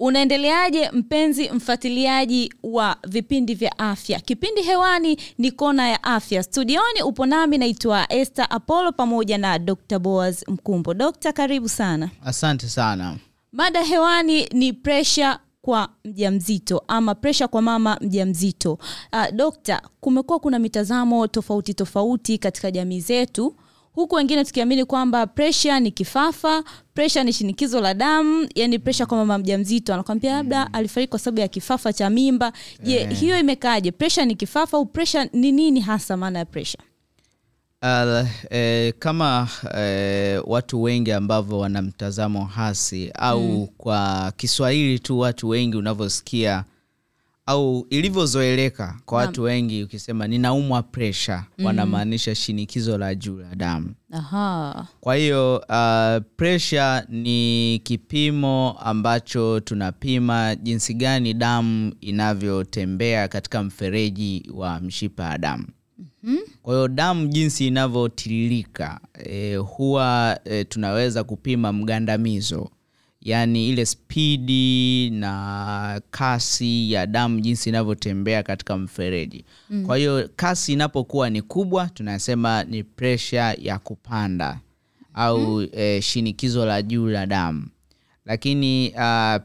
Unaendeleaje mpenzi mfuatiliaji wa vipindi vya afya? Kipindi hewani ni Kona ya Afya. Studioni upo nami, naitwa Esther Apollo pamoja na Dr. Boaz Mkumbo. Dr. karibu sana. Asante sana. Mada hewani ni pressure kwa mjamzito ama pressure kwa mama mjamzito. Dokta, kumekuwa kuna mitazamo tofauti tofauti katika jamii zetu. Huku wengine tukiamini kwamba pressure ni kifafa, pressure ni shinikizo la damu, yani pressure kwa mama mjamzito anakuambia labda alifariki kwa sababu ya kifafa cha mimba. Je, hiyo imekaje? Pressure ni kifafa au pressure ni nini hasa maana ya pressure? Kama watu wengi ambao wana mtazamo hasi au kwa Kiswahili tu watu wengi unavyosikia au ilivyozoeleka kwa watu wengi, ukisema ninaumwa pressure wanamaanisha shinikizo la juu la damu. Aha. Kwa hiyo pressure ni kipimo ambacho tunapima jinsi gani damu inavyotembea katika mfereji wa mshipa wa damu. Kwa hiyo damu jinsi inavyotiririka huwa tunaweza kupima mgandamizo, yani ile spidi na kasi ya damu jinsi inavyotembea katika mfereji. Kwa hiyo kasi inapokuwa ni kubwa tunasema ni pressure ya kupanda au shinikizo la juu la damu. Lakini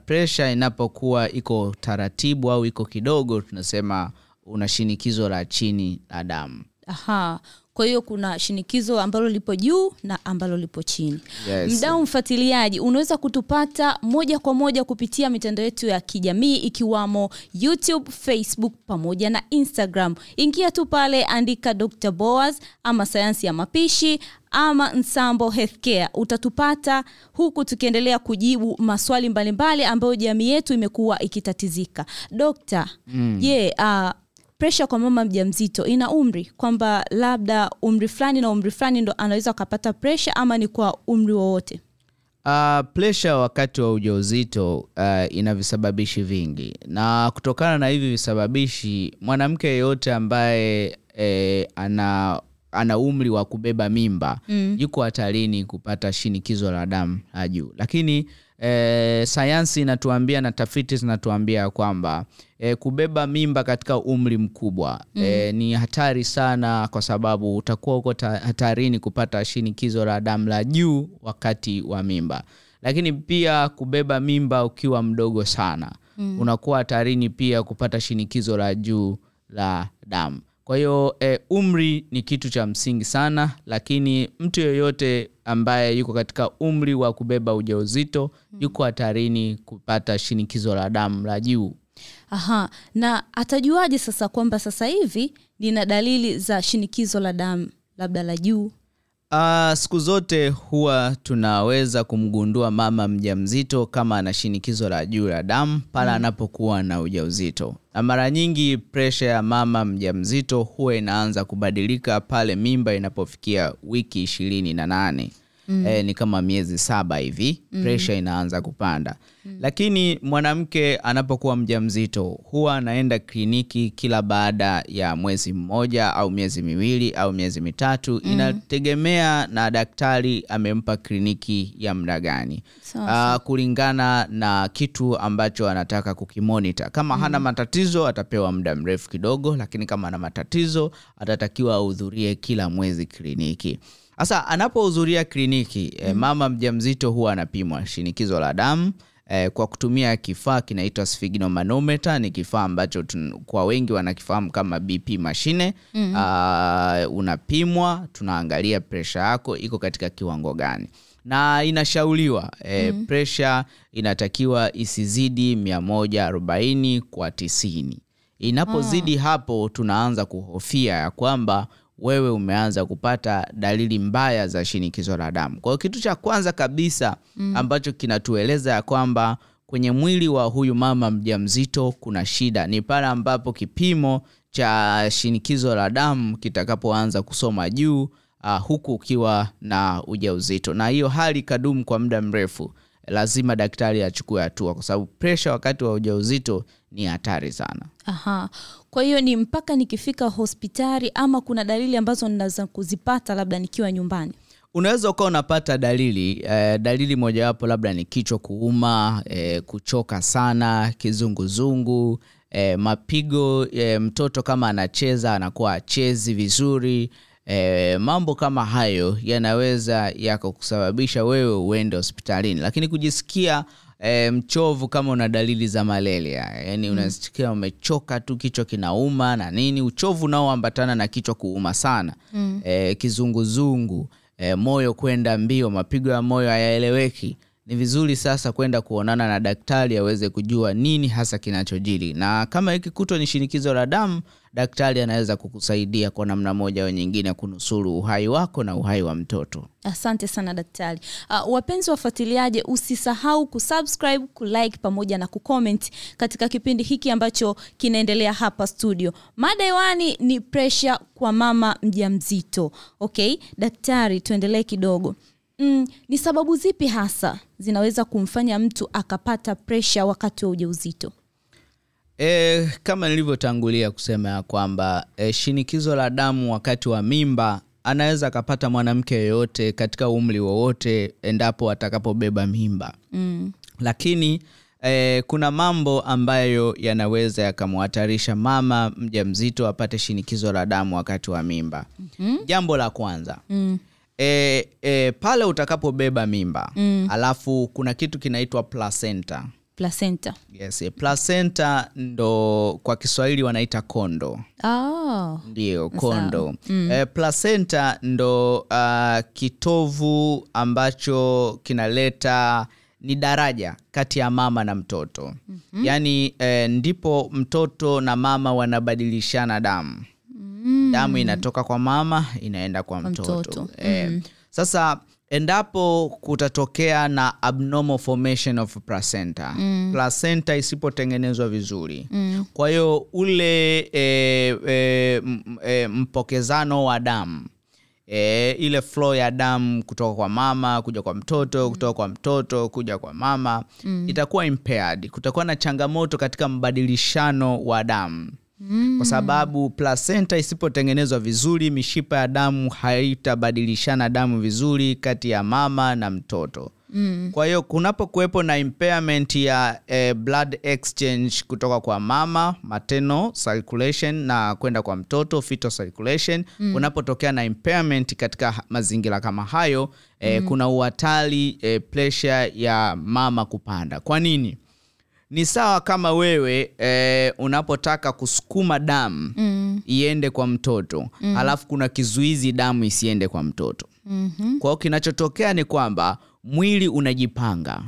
pressure inapokuwa iko taratibu au iko kidogo tunasema una shinikizo la chini la damu. Aha. Kwa hiyo kuna shinikizo ambalo lipo juu na ambalo lipo chini. Yes. Mdau mfuatiliaji, unaweza kutupata moja kwa moja kupitia mitandao yetu ya kijamii ikiwamo YouTube, Facebook pamoja na Instagram. Ingia tu pale, andika Dr. Boaz ama sayansi ya mapishi ama Nsambo Healthcare. Utatupata huku tukiendelea kujibu maswali mbalimbali ambayo jamii yetu imekuwa ikitatizika. Dokta, pressure kwa mama mjamzito ina umri, kwamba labda umri fulani na umri fulani ndo anaweza kupata pressure ama ni kwa umri wowote? Pressure wakati wa ujauzito ina visababishi vingi, na kutokana na hivi visababishi mwanamke yeyote ambaye ana umri wa kubeba mimba yuko hatarini kupata shinikizo la damu la juu. Lakini sayansi inatuambia na tafiti zinatuambia kwamba kubeba mimba katika umri mkubwa ni hatari sana, kwa sababu utakuwa uko hatarini kupata shinikizo la damu la juu wakati wa mimba. Lakini pia kubeba mimba ukiwa mdogo sana unakuwa hatarini pia kupata shinikizo la juu la damu. Kwa hiyo umri ni kitu cha msingi sana, lakini mtu yoyote ambaye yuko katika umri wa kubeba ujauzito yuko hatarini kupata shinikizo la damu la juu. Aha, na atajuaje sasa kwamba sasa hivi nina dalili za shinikizo la damu labda la juu? Siku zote huwa tunaweza kumgundua mama mjamzito kama ana shinikizo la juu la damu pale anapokuwa na ujauzito. Na mara nyingi pressure ya mama mjamzito huwa inaanza kubadilika pale mimba inapofikia wiki 28. Ni kama miezi 7 hivi pressure inaanza kupanda. Lakini mwanamke anapokuwa mjamzito huwa anaenda kliniki kila baada ya mwezi mmoja au miezi miwili au miezi mitatu, inategemea na daktari amempa kliniki ya muda gani. Kulingana na kitu ambacho anataka kukimonita. Kama hana matatizo atapewa muda mrefu kidogo, lakini kama ana matatizo atatakiwa ahudhurie kila mwezi kliniki. Asa anapohudhuria kliniki mama mjamzito huwa anapimwa shinikizo la damu kwa kutumia kifaa kinaitwa sphygmomanometer. Ni kifaa ambacho kwa wengi wanakifahamu kama BP machine. Unapimwa, tunaangalia pressure yako iko katika kiwango gani, na inashauriwa pressure inatakiwa isizidi 140 kwa 90. Inapozidi hapo tunaanza kuhofia ya kwamba wewe umeanza kupata dalili mbaya za shinikizo la damu. Kwa kitu cha kwanza kabisa ambacho kinatueleza kwamba kwenye mwili wa huyu mama mjamzito kuna shida ni pale ambapo kipimo cha shinikizo la damu kitakapoanza kusoma juu huku ukiwa na ujauzito. Na hiyo hali kadumu kwa muda mrefu, lazima daktari achukue hatua, kwa sababu pressure wakati wa ujauzito ni hatari sana. Aha. Kwa hiyo ni mpaka nikifika hospitali ama kuna dalili ambazo ninaweza kuzipata labda nikiwa nyumbani? Unaweza ukawa unapata dalili, dalili mojawapo labda ni kichwa kuuma, kuchoka sana, kizunguzungu, mapigo, mtoto kama anacheza anakuwa achezi vizuri, mambo kama hayo yanaweza yako kusababisha wewe uende hospitalini. Lakini kujisikia mchovu kama una dalili za malaria, yani unasikia umechoka tu, kichwa kinauma na nini, uchovu nao ambatana na kichwa kuuma sana, kizunguzungu, moyo kwenda mbio, mapigo ya moyo hayaeleweki, ni vizuri sasa kwenda kuonana na daktari aweze kujua nini hasa kinachojiri. Na kama ikikutwa ni shinikizo la damu, daktari anaweza kukusaidia kwa namna moja au nyingine kunusuru uhai wako na uhai wa mtoto. Asante sana daktari. Wapenzi wafuatiliaje, usisahau kusubscribe, kulike pamoja na kucomment katika kipindi hiki ambacho kinaendelea hapa studio. Mada hewani ni pressure kwa mama mjamzito. Okay, daktari, tuendelee kidogo. Ni sababu zipi hasa zinaweza kumfanya mtu akapata pressure wakati wa ujauzito? Kama nilivyotangulia kusema kwamba shinikizo la damu wakati wa mimba anaweza kapata mwanamke yeyote katika umri wowote endapo atakapobeba mimba. Lakini kuna mambo ambayo yanaweza yakamhatarisha mama mjamzito apate shinikizo la damu wakati wa mimba. Jambo la kwanza, pale utakapobeba mimba, alafu kuna kitu kinaitwa placenta. Placenta. Yes, placenta ndo kwa Kiswahili wanaita kondo. Ndio, kondo. Placenta ndo kitovu ambacho kinaleta, ni daraja kati ya mama na mtoto. Yani ndipo mtoto na mama wanabadilishana damu. Damu inatoka kwa mama inaenda kwa mtoto. Sasa endapo kutatokea na abnormal formation of placenta, placenta isipotengenezwa vizuri, kwa hiyo ule mpokezano wa damu, ile flow ya damu kutoka kwa mama kuja kwa mtoto, kutoka kwa mtoto kuja kwa mama, itakuwa impaired. Kutakuwa na changamoto katika mbadilishano wa damu. Kwa sababu placenta isipotengenezwa vizuri, mishipa ya damu haitabadilishana damu vizuri kati ya mama na mtoto. Kwa hiyo kunapokuwepo na impairment ya blood exchange kutoka kwa mama, maternal circulation, na kwenda kwa mtoto, fetal circulation, kunapotokea na impairment katika mazingira kama hayo, kuna uhatari pressure ya mama kupanda. Kwa nini? Ni sawa kama wewe unapotaka kusukuma damu iende kwa mtoto, alafu kuna kizuizi damu isiende kwa mtoto. Kwa hiyo kinachotokea ni kwamba mwili unajipanga.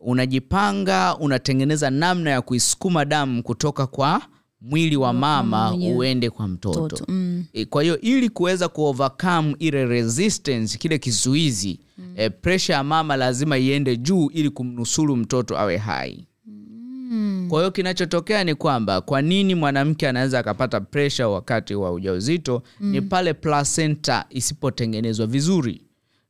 Unajipanga, unatengeneza namna ya kuisukuma damu kutoka kwa mwili wa mama uende kwa mtoto. Kwa hiyo ili kuweza kuovercome ile resistance, kile kizuizi, pressure ya mama lazima iende juu ili kumnusuru mtoto awe hai. Kwa hiyo kinachotokea ni kwamba kwa nini mwanamke anaweza akapata pressure wakati wa ujauzito, ni pale placenta isipotengenezwa vizuri.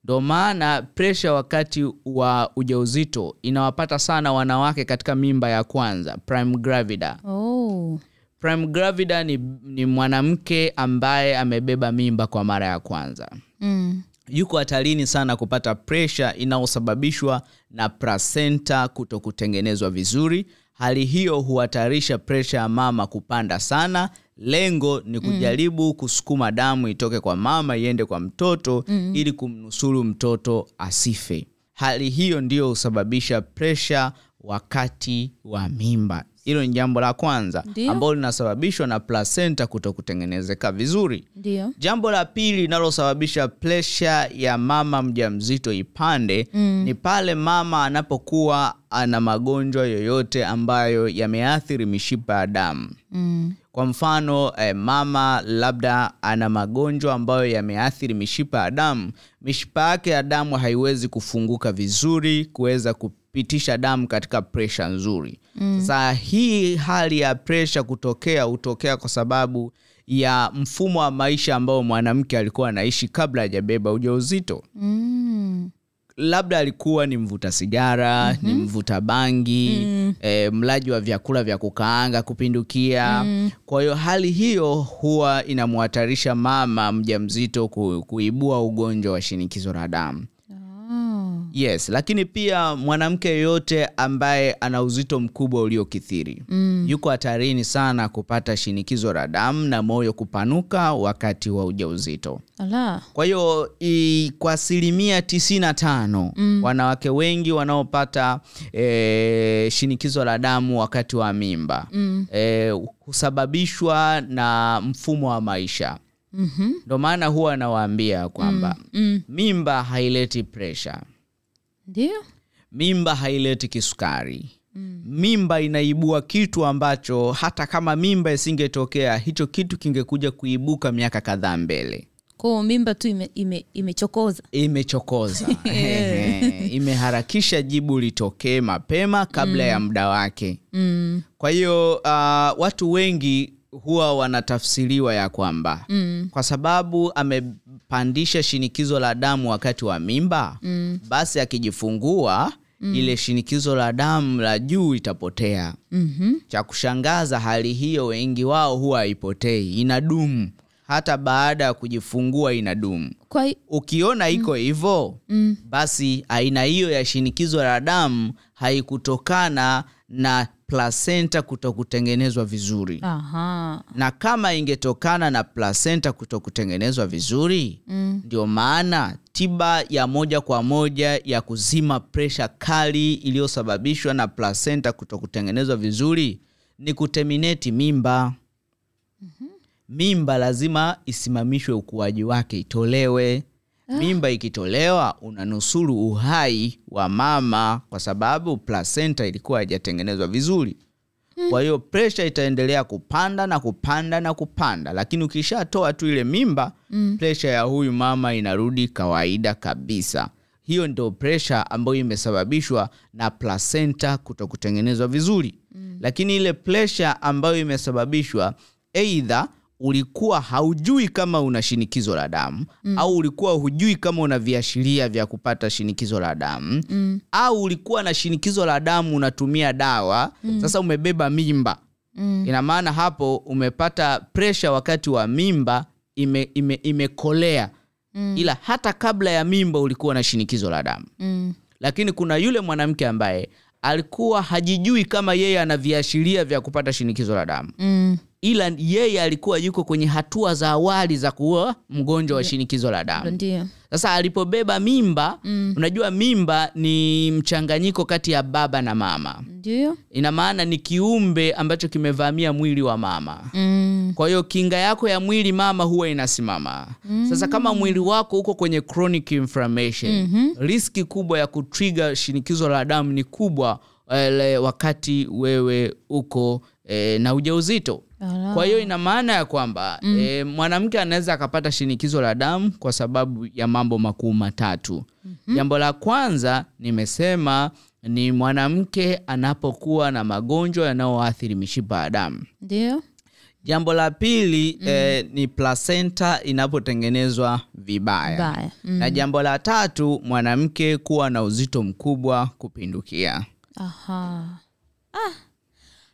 Ndio maana pressure wakati wa ujauzito inawapata sana wanawake katika mimba ya kwanza, prime gravida. Prime gravida ni mwanamke ambaye amebeba mimba kwa mara ya kwanza. Yuko hatarini sana kupata pressure inayosababishwa na placenta kutokutengenezwa vizuri. Hali hiyo huhatarisha pressure ya mama kupanda sana. Lengo ni kujaribu kusukuma damu itoke kwa mama iende kwa mtoto, ili kumnusuru mtoto asife. Hali hiyo ndiyo husababisha pressure wakati wa mimba. Hilo ni jambo la kwanza, ambalo linasababishwa na placenta kutokutengenezeka vizuri. Jambo la pili linalosababisha pressure ya mama mjamzito ipande, ni pale mama anapokuwa ana magonjwa yoyote ambayo yameathiri mishipa ya damu. Kwa mfano, mama labda ana magonjwa ambayo yameathiri mishipa ya damu, mishipa yake ya damu haiwezi kufunguka vizuri kuweza kupitisha damu katika pressure nzuri. Sasa hii hali ya pressure hutokea kwa sababu ya mfumo wa maisha ambao mwanamke alikuwa anaishi kabla hajabeba ujauzito. labda alikuwa ni mvuta sigara, ni mvuta bangi, mlaji wa vyakula vya kukaanga kupindukia. Kwa hiyo hali hiyo huwa inamuhatarisha mama mjamzito kuibua ugonjwa wa shinikizo la damu. Yes, lakini pia mwanamke yeyote ambaye ana uzito mkubwa uliokithiri yuko hatarini sana kupata shinikizo la damu na moyo kupanuka wakati wa ujauzito. Ala. Kwa hiyo kwa 95% wanawake wengi wanaopata shinikizo la damu wakati wa mimba husababishwa na mfumo wa maisha. Ndio maana huwa nawaambia kwamba mimba haileti pressure. Ndio. Mimba haileti kisukari. Mimba inaibua kitu ambacho hata kama mimba isingetokea, hicho kitu kingekuja kuibuka miaka kadhaa mbele. Kwa mimba tu imechokoza. Imeharakisha jibu litokee mapema kabla ya muda wake. Kwa hiyo watu wengi huwa wanatafsiriwa ya kwamba kwa sababu amepandisha shinikizo la damu wakati wa mimba, basi akijifungua ile shinikizo la damu la juu itapotea. Cha kushangaza, hali hiyo wengi wao huwa haipotei, inadumu hata baada ya kujifungua, inadumu. Kwa ukiona iko hivyo, basi aina hiyo ya shinikizo la damu haikutokana na placenta kutokutengenezwa vizuri. Na kama ingetokana na placenta kutokutengenezwa vizuri, ndio maana tiba ya moja kwa moja ya kuzima pressure kali iliyosababishwa na placenta kutokutengenezwa vizuri ni kuterminate mimba. Mimba lazima isimamishwe ukuaji wake, itolewe. Mimba ikitolewa unanusuru uhai wa mama kwa sababu placenta ilikuwa haijatengenezwa vizuri. Kwa hiyo pressure itaendelea kupanda na kupanda na kupanda, lakini ukishatoa tu ile mimba, pressure ya huyu mama inarudi kawaida kabisa. Hiyo ndio pressure ambayo imesababishwa na placenta kutokutengenezwa vizuri. Lakini ile pressure ambayo imesababishwa either ulikuwa haujui kama una shinikizo la damu, au ulikuwa hujui kama una viashiria vya kupata shinikizo la damu, au ulikuwa na shinikizo la damu unatumia dawa, sasa umebeba mimba. Ina maana hapo umepata pressure wakati wa mimba imekolea. Ila hata kabla ya mimba ulikuwa na shinikizo la damu. Lakini kuna yule mwanamke ambaye alikuwa hajijui kama yeye ana viashiria vya kupata shinikizo la damu. Ila yeye alikuwa yuko kwenye hatua za awali za kuwa mgonjwa wa shinikizo la damu. Ndio. Sasa alipobeba mimba, unajua mimba ni mchanganyiko kati ya baba na mama. Ndio. Ina maana ni kiumbe ambacho kimevamia mwili wa mama. Kwa hiyo kinga yako ya mwili mama huwa inasimama. Sasa kama mwili wako uko kwenye chronic inflammation, riski kubwa ya kutrigger shinikizo la damu ni kubwa wakati wewe uko na ujauzito. Kwa hiyo ina maana ya kwamba mwanamke anaweza akapata shinikizo la damu kwa sababu ya mambo makuu matatu. Jambo la kwanza nimesema ni mwanamke anapokuwa na magonjwa yanayoathiri mishipa ya damu. Ndio. Jambo la pili ni placenta inapotengenezwa vibaya. Na jambo la tatu, mwanamke kuwa na uzito mkubwa kupindukia.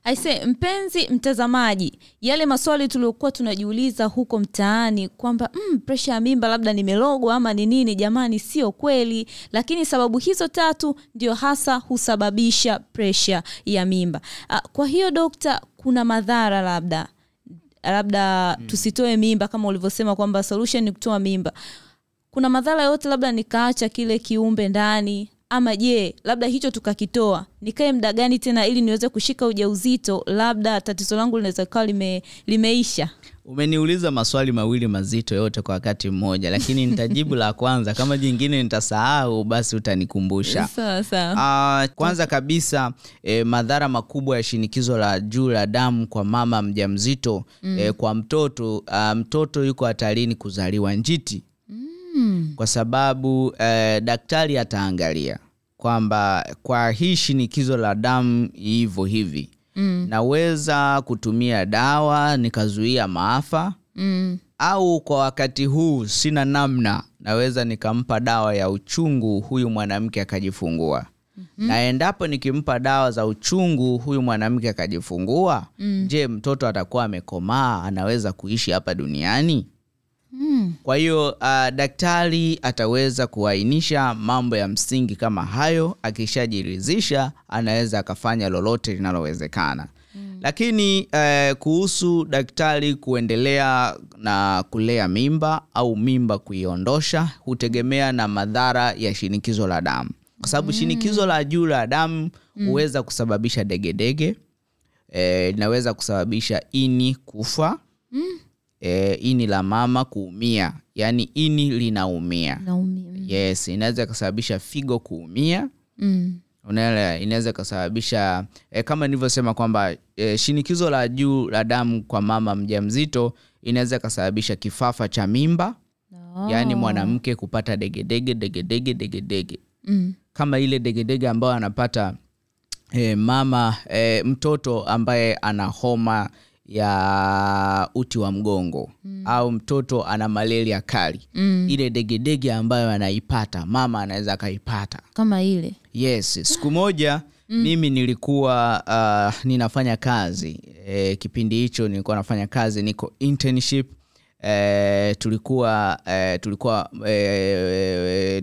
Aise, mpenzi mtazamaji, yale maswali tuliokuwa tunajiuliza huko mtaani kwamba pressure ya mimba labda nimelogwa ama ni nini, jamani sio kweli. Lakini sababu hizo tatu ndio hasa husababisha pressure ya mimba. Kwa hiyo dokta, kuna madhara labda tusitoe mimba kama ulivyosema kwamba solution ni kutoa mimba. Kuna madhara yote, labda nikaacha kile kiumbe ndani, ama je, labda hicho tukakitoa nikae muda gani tena ili niweze kushika ujauzito, labda tatizo langu linaweza kuwa limeisha? Umeniuliza maswali mawili mazito yote kwa wakati mmoja, lakini nitajibu la kwanza. Kama jingine nitasahau, basi utanikumbusha. Sawa. Kwanza kabisa, madhara makubwa ya shinikizo la juu la damu kwa mama mjamzito, kwa mtoto. Mtoto yuko hatarini kuzaliwa njiti. Kwa sababu daktari ataangalia kwamba kwa hii shinikizo la damu hivyo hivi, naweza kutumia dawa nikazuia maafa, au kwa wakati huu sina namna, naweza nikampa dawa ya uchungu huyu mwanamke akajifungua. Mm-hmm. Na endapo nikimpa dawa za uchungu huyu mwanamke akajifungua, mm, je, mtoto atakuwa amekomaa anaweza kuishi hapa duniani? Mm. Kwa hiyo daktari ataweza kuainisha mambo ya msingi kama hayo, akishajiridhisha anaweza akafanya lolote linalowezekana. Mm. Lakini kuhusu daktari kuendelea na kulea mimba au mimba kuiondosha hutegemea na madhara ya shinikizo la damu. Kwa sababu shinikizo la juu la damu huweza kusababisha degedege, inaweza kusababisha ini kufa, ini la mama kuumia, yani ini linaumia. Yes, inaweza kusababisha figo kuumia. Unaelewa, inaweza kusababisha kama nilivyosema kwamba shinikizo la juu la damu kwa mama mjamzito inaweza kusababisha kifafa cha mimba. Oh. Yani mwanamke kupata degedege. Kama ile degedege ambayo anapata mama mtoto ambaye ana homa ya uti wa mgongo, au mtoto ana malaria kali, ile degedege ambayo anaipata mama anaweza kaipata kama ile. Yes, siku moja mimi nilikuwa ninafanya kazi, kipindi hicho nilikuwa nafanya kazi, niko internship.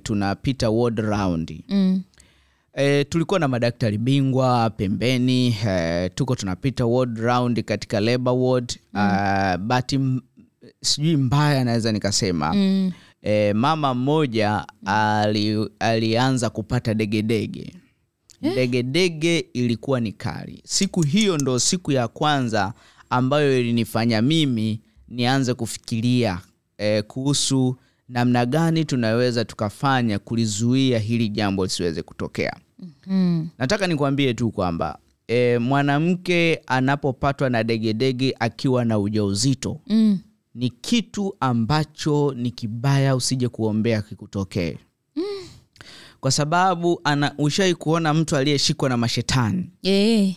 Tunapita ward round. Tulikuwa na madaktari bingwa pembeni, tuko tunapita ward round katika labor ward. Bahati sijui mbaya naweza nikasema, mama mmoja alianza kupata degedege. Degedege ilikuwa ni kali. Siku hiyo ndo siku ya kwanza ambayo ilinifanya mimi nianze kufikiria kuhusu namna gani tunaweza tukafanya kulizuia hili jambo lisiweze kutokea. Nataka nikuambie tu kwamba mwanamke anapopatwa na degedege akiwa na ujauzito, ni kitu ambacho ni kibaya, usije kuombea kikutokee. Kwa sababu ushawahi kuona mtu aliyeshikwa na mashetani,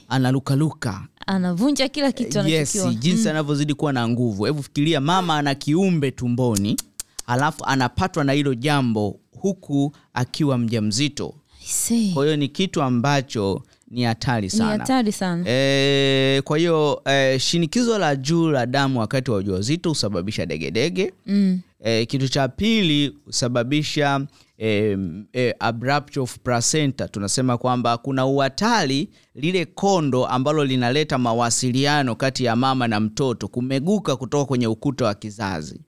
analuka anavunja kila kitu anachokiona. Yes, jinsi anavyozidi kuwa na nguvu. Hebu fikiria mama ana kiumbe tumboni, alafu anapatwa na hilo jambo huku akiwa mjamzito. Kwa hiyo ni kitu ambacho ni hatari sana. Kwa hiyo shinikizo la juu la damu wakati wa ujauzito husababisha degedege. Kitu cha pili husababisha abruption of placenta. Tunasema kwamba kuna uhatari lile kondo ambalo linaleta mawasiliano kati ya mama na mtoto kumeguka kutoka kwenye ukuta wa kizazi.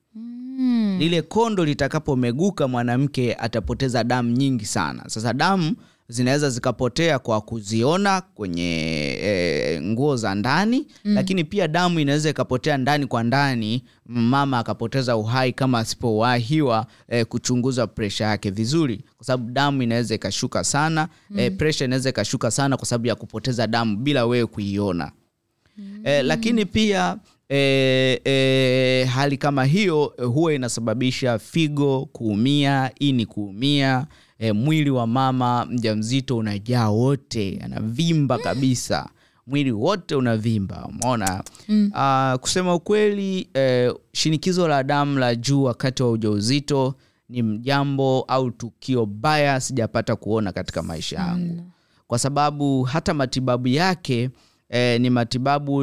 Lile kondo litakapomeguka, mwanamke atapoteza damu nyingi sana. Sasa damu zinaweza zikapotea kwa kuziona kwenye nguo za ndani, lakini pia damu inaweza ikapotea ndani kwa ndani, mama akapoteza uhai kama asipowahiwa kuchunguza presha yake vizuri, kwa sababu damu inaweza ikashuka sana. Presha inaweza ikashuka sana kwa sababu ya kupoteza damu bila wewe kuiona. Lakini pia hali kama hiyo huwa inasababisha figo kuumia, ini kuumia, mwili wa mama mjamzito unajaa wote, anavimba kabisa. Mwili wote unavimba, umeona? Kusema ukweli, shinikizo la damu la juu wakati wa ujauzito ni jambo au tukio baya sijapata kuona katika maisha yangu. Kwa sababu hata matibabu yake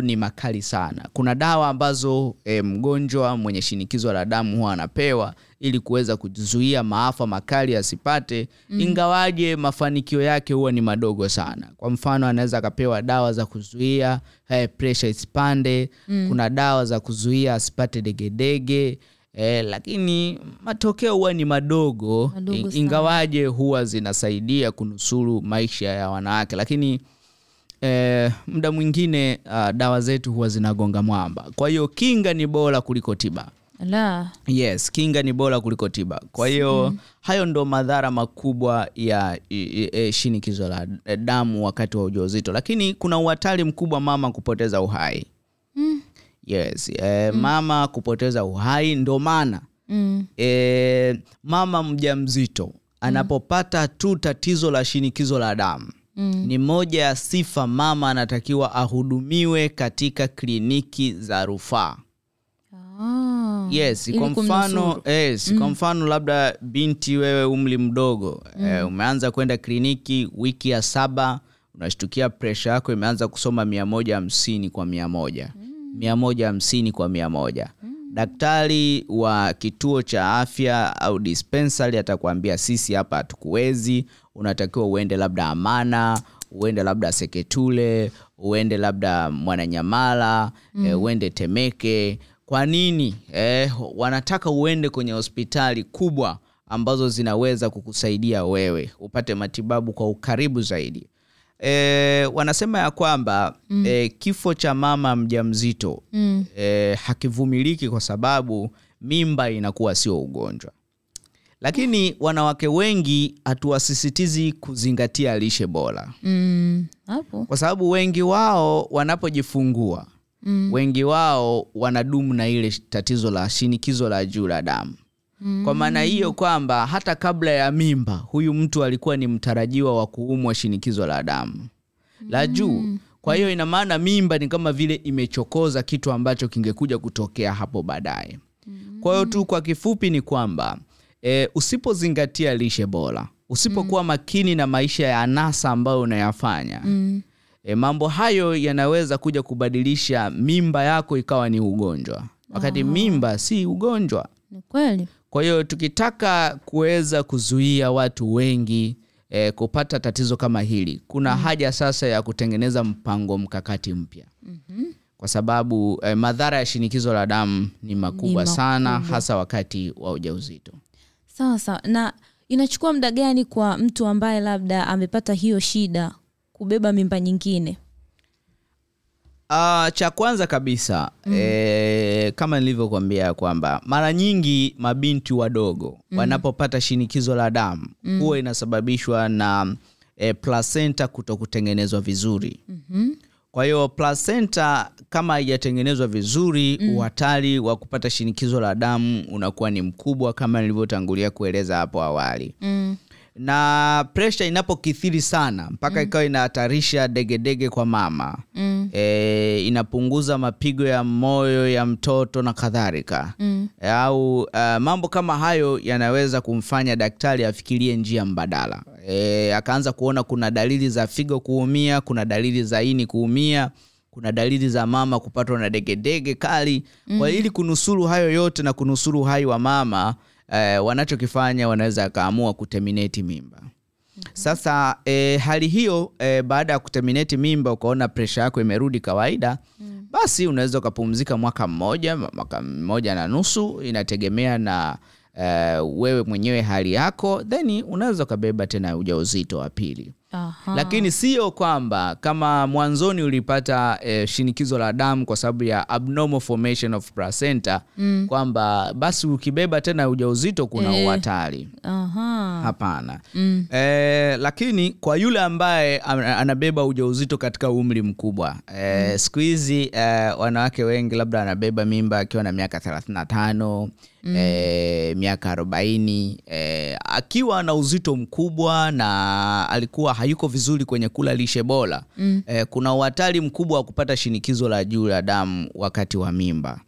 ni makali sana. Kuna dawa ambazo mgonjwa mwenye shinikizo la damu huwa anapewa ili kuweza kujizuia maafa makali asipate, ingawaje mafanikio yake huwa ni madogo sana. Kwa mfano, anaweza akapewa dawa za kuzuia pressure isipande, kuna dawa za kuzuia asipate degedege, lakini matokeo huwa ni madogo ingawaje huwa zinasaidia kunusuru maisha ya wanawake. Lakini muda mwingine dawa zetu huwa zinagonga mwamba. Kwa hiyo kinga ni bora kuliko tiba. Yes, kinga ni bora kuliko tiba. Kwa hiyo hayo ndo madhara makubwa ya shinikizo la damu wakati wa ujauzito. Lakini kuna uhatari mkubwa mama kupoteza uhai. Yes, mama kupoteza uhai, ndo maana mama mjamzito anapopata tu tatizo la shinikizo la damu, ni moja ya sifa mama anatakiwa ahudumiwe katika kliniki za rufaa. Yes, kwa mfano, labda binti wewe umri mdogo, umeanza kwenda kliniki wiki ya 7, unashtukia presha yako imeanza kusoma 150/100. 150/100. Daktari wa kituo cha afya au dispensary atakwambia sisi hapa hatukuwezi, unatakiwa uende labda Amana, uende labda Seketule, uende labda Mwananyamala, uende Temeke. Kwa nini? Wanataka uende kwenye hospitali kubwa ambazo zinaweza kukusaidia wewe upate matibabu kwa ukaribu zaidi. Wanasema ya kwamba kifo cha mama mjamzito hakivumiliki kwa sababu mimba inakuwa sio ugonjwa. Lakini wanawake wengi hatuwasisitizi kuzingatia lishe bora. Kwa sababu wengi wao wanapojifungua, wengi wao wanadumu na ile tatizo la shinikizo la juu la damu. Kwa maana hiyo kwamba hata kabla ya mimba huyu mtu alikuwa ni mtarajiwa wa kuumwa shinikizo la damu la juu. Kwa hiyo ina maana mimba ni kama vile imechokoza kitu ambacho kingekuja kutokea hapo baadaye. Kwa hiyo tu kwa kifupi ni kwamba usipozingatia lishe bora, usipokuwa makini na maisha ya anasa ambayo unayafanya, mambo hayo yanaweza kuja kubadilisha mimba yako ikawa ni ugonjwa, wakati mimba si ugonjwa. Kweli. Kwa hiyo tukitaka kuweza kuzuia watu wengi kupata tatizo kama hili, kuna haja sasa ya kutengeneza mpango mkakati mpya. Kwa sababu madhara ya shinikizo la damu ni makubwa sana, hasa wakati wa ujauzito. Sawa. Na inachukua muda gani kwa mtu ambaye labda amepata hiyo shida kubeba mimba nyingine? Cha kwanza kabisa, kama nilivyokuambia kwamba mara nyingi mabinti wadogo wanapopata shinikizo la damu huwa inasababishwa na placenta kutokutengenezwa vizuri. Kwa hiyo placenta kama haijatengenezwa vizuri, hatari wa kupata shinikizo la damu unakuwa ni mkubwa kama nilivyotangulia kueleza hapo awali. Na pressure inapokithiri sana mpaka ikawa inahatarisha degedege kwa mama, inapunguza mapigo ya moyo ya mtoto na kadhalika, au mambo kama hayo yanaweza kumfanya daktari afikirie njia mbadala. Akaanza kuona kuna dalili za figo kuumia, kuna dalili za ini kuumia, kuna dalili za mama kupatwa na degedege kali. Kwa ili kunusuru hayo yote na kunusuru uhai wa mama, wanachokifanya wanaweza kaamua kuterminate mimba. Sasa hali hiyo, baada ya kuterminate mimba ukaona presha yako imerudi kawaida, basi unaweza kupumzika mwaka mmoja na nusu, inategemea na wewe mwenyewe hali yako, then unaweza kubeba tena ujauzito wa pili. Lakini sio kwamba kama mwanzoni ulipata shinikizo la damu kwa sababu ya abnormal formation of placenta, kwamba basi ukibeba tena ujauzito kuna uhatari. Hapana. Lakini kwa yule ambaye anabeba ujauzito katika umri mkubwa, squeeze wanawake wengi labda anabeba mimba akiwa na miaka 35, miaka 40, akiwa na uzito mkubwa na alikuwa hayuko vizuri kwenye kula lishe bora, kuna uhatari mkubwa wa kupata shinikizo la juu la damu wakati wa mimba.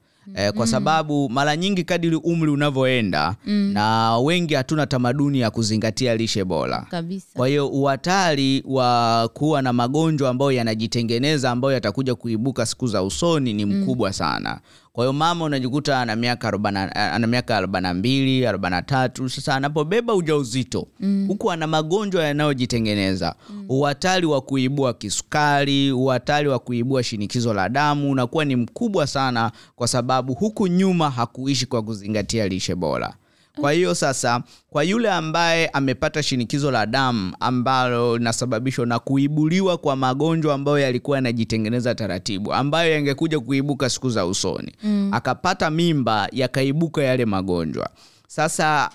Kwa sababu mara nyingi kadiri umri unavyoenda, na wengi hatuna tamaduni ya kuzingatia lishe bora. Kwa hiyo uhatari wa kuwa na magonjwa ambayo yanajitengeneza, ambayo yatakuja kuibuka siku za usoni, ni mkubwa sana. Kwa hiyo mama unajikuta ana miaka 42, 43, sasa anapobeba ujauzito, huko ana magonjwa yanayojitengeneza. Uhatari wa kuibua kisukari, uhatari wa kuibua shinikizo la damu unakuwa ni mkubwa sana, kwa sababu huku nyuma hakuishi kwa kuzingatia lishe bora. Kwa hiyo sasa, kwa yule ambaye amepata shinikizo la damu ambalo linasababishwa na kuibuliwa kwa magonjwa ambayo yalikuwa yanajitengeneza taratibu, ambayo yangekuja kuibuka siku za usoni, akapata mimba yakaibuka yale magonjwa. Sasa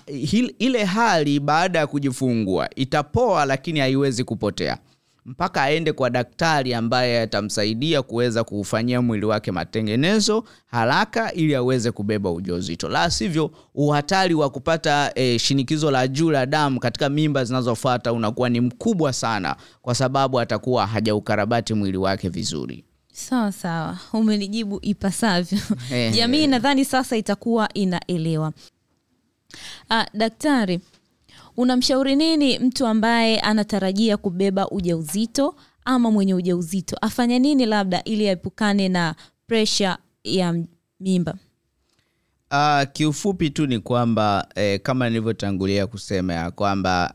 ile hali baada ya kujifungua itapoa, lakini haiwezi kupotea mpaka aende kwa daktari ambaye atamsaidia kuweza kufanyia mwili wake matengenezo haraka ili aweze kubeba ujauzito. La sivyo, uhatari wa kupata shinikizo la juu la damu katika mimba zinazofuata unakuwa ni mkubwa sana, kwa sababu atakuwa hajaukarabati mwili wake vizuri. Sawa sawa, umelijibu ipasavyo. Jamii nadhani sasa itakuwa inaelewa. Daktari, unamshauri nini mtu ambaye anatarajia kubeba ujauzito ama mwenye ujauzito? Afanya nini labda ili aepukane na pressure ya mimba? Kiufupi tu ni kwamba kama nilivyotangulia kusema ya kwamba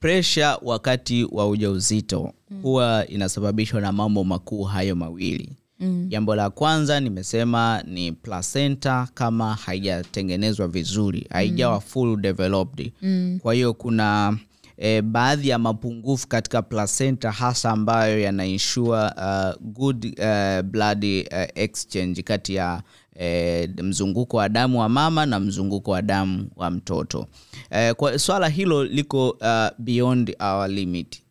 pressure wakati wa ujauzito huwa inasababishwa na mambo makuu hayo mawili. Jambo la kwanza nimesema ni placenta kama haijatengenezwa vizuri, haijawa full developed. Kwa hiyo kuna baadhi ya mapungufu katika placenta hasa ambayo yanaensure good blood exchange kati ya mzunguko wa damu wa mama na mzunguko wa damu wa mtoto. Kwa swala hilo liko beyond our limit.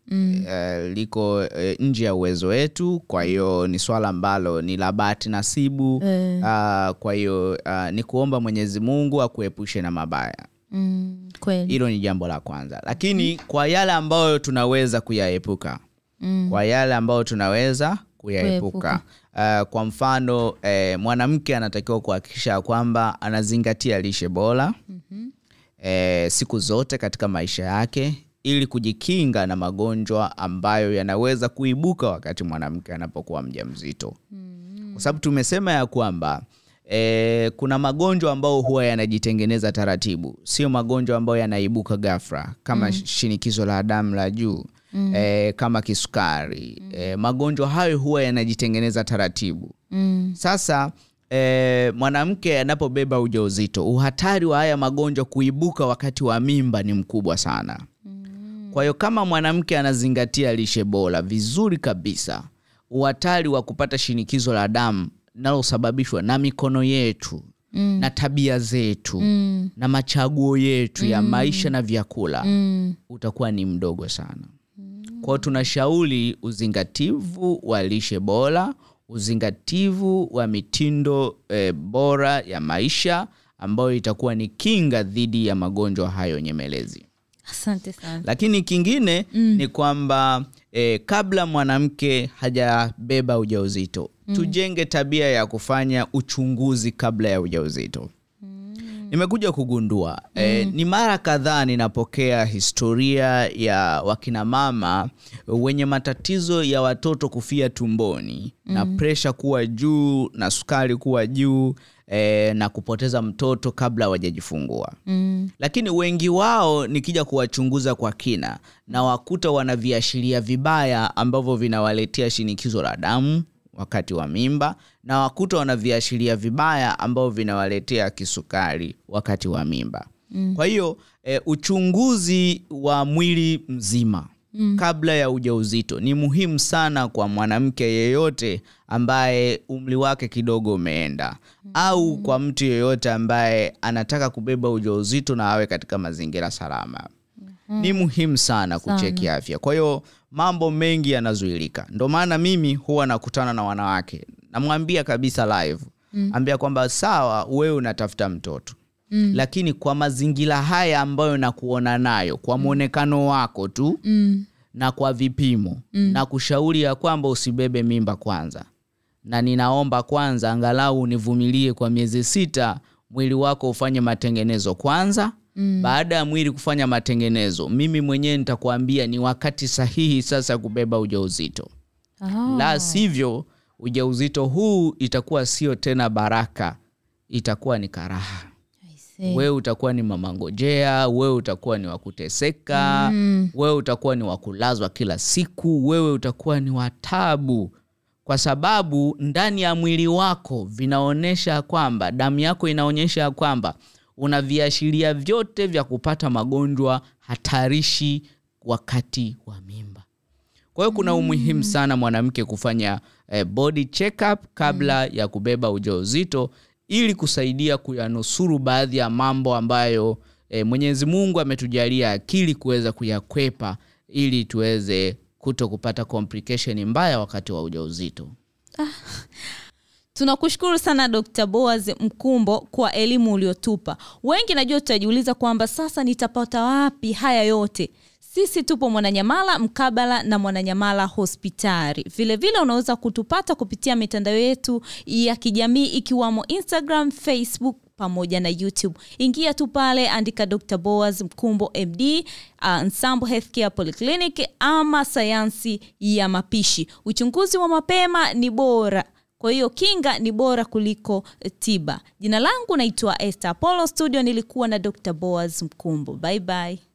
Liko nje ya uwezo wetu, kwa hiyo ni swala ambalo ni la bahati nasibu. Kwa hiyo ni kuomba Mwenyezi Mungu akuepushe na mabaya. Kweli. Hilo ni jambo la kwanza. Lakini kwa yale ambayo tunaweza kuyaepuka. Kwa yale ambayo tunaweza kuyaepuka. Kwa mfano mwanamke anatakiwa kuhakikisha kwamba anazingatia lishe bora siku zote katika maisha yake, ili kujikinga na magonjwa ambayo yanaweza kuibuka wakati mwanamke anapokuwa mjamzito. Kwa sababu tumesema ya kwamba kuna magonjwa ambayo huwa yanajitengeneza taratibu, sio magonjwa ambayo yanaibuka ghafla kama shinikizo la damu la juu, kama kisukari. Magonjwa hayo huwa yanajitengeneza taratibu. Sasa mwanamke anapobeba ujauzito, uhatari wa haya magonjwa kuibuka wakati wa mimba ni mkubwa sana. Kwa hiyo kama mwanamke anazingatia lishe bora vizuri kabisa, uhatari wa kupata shinikizo la damu nalosababishwa na mikono yetu, na tabia zetu, na machaguo yetu ya maisha na vyakula, utakuwa ni mdogo sana. Kwa tunashauri uzingativu wa lishe bora, uzingativu wa mitindo bora ya maisha ambayo itakuwa ni kinga dhidi ya magonjwa hayo nyemelezi. Asante sana. Lakini kingine ni kwamba kabla mwanamke hajabeba ujauzito, tujenge tabia ya kufanya uchunguzi kabla ya ujauzito. Nimekuja kugundua ni mara kadhaa ninapokea historia ya wakina mama wenye matatizo ya watoto kufia tumboni, na presha kuwa juu na sukari kuwa juu, na kupoteza mtoto kabla hawajajifungua. Lakini wengi wao nikija kuwachunguza kwa kina, na wakuta wana viashiria vibaya ambavyo vinawaletea shinikizo la damu wakati wa mimba, na wakuta wana viashiria vibaya ambao vinawaletea kisukari wakati wa mimba. Kwa hiyo uchunguzi wa mwili mzima kabla ya ujauzito ni muhimu sana kwa mwanamke yeyote ambaye umri wake kidogo umeenda, au kwa mtu yeyote ambaye anataka kubeba ujauzito na awe katika mazingira salama. Ni muhimu sana kucheki afya. Kwa hiyo mambo mengi yanazuilika. Ndio maana mimi huwa nakutana na wanawake, namwambia kabisa live, ambia kwamba sawa wewe unatafuta mtoto, lakini kwa mazingira haya ambayo nakuona nayo, kwa muonekano wako tu, na kwa vipimo, na kushauri ya kwamba usibebe mimba kwanza. Na ninaomba kwanza angalau univumilie kwa miezi 6, mwili wako ufanye matengenezo kwanza. Baada ya mwili kufanya matengenezo, mimi mwenyewe nitakwambia ni wakati sahihi sasa kubeba ujauzito. La sivyo ujauzito huu itakuwa sio tena baraka, itakuwa ni karaha. Wewe utakuwa ni mama ngojea, wewe utakuwa ni wakuteseka, wewe utakuwa ni wakulazwa kila siku, wewe utakuwa ni watabu. Kwa sababu ndani ya mwili wako vinaonesha kwamba, damu yako inaonyesha kwamba una viashiria vyote vya kupata magonjwa hatarishi wakati wa mimba. Kwa hiyo kuna umuhimu sana mwanamke kufanya body check-up kabla ya kubeba ujauzito, ili kusaidia kuyanusuru baadhi ya mambo ambayo Mwenyezi Mungu ametujalia akili kuweza kuyakwepa, ili tuweze kutokupata complication mbaya wakati wa ujauzito. Tunakushukuru sana Dr. Boaz Mkumbo kwa elimu uliotupa. Wengi najua tutajiuliza kwamba sasa nitapata wapi haya yote. Sisi tupo Mwananyamala mkabala na Mwananyamala hospitali. Vile vile unaweza kutupata kupitia mitandao yetu ya kijamii ikiwamo Instagram, Facebook pamoja na YouTube. Ingia tu pale, andika Dr. Boaz Mkumbo MD, Nsambo Healthcare Polyclinic ama sayansi ya mapishi. Uchunguzi wa mapema ni bora. Kwa hiyo kinga ni bora kuliko tiba. Jina langu naitwa Esther Apollo, studio nilikuwa na Dr. Boaz Mkumbo. Bye bye.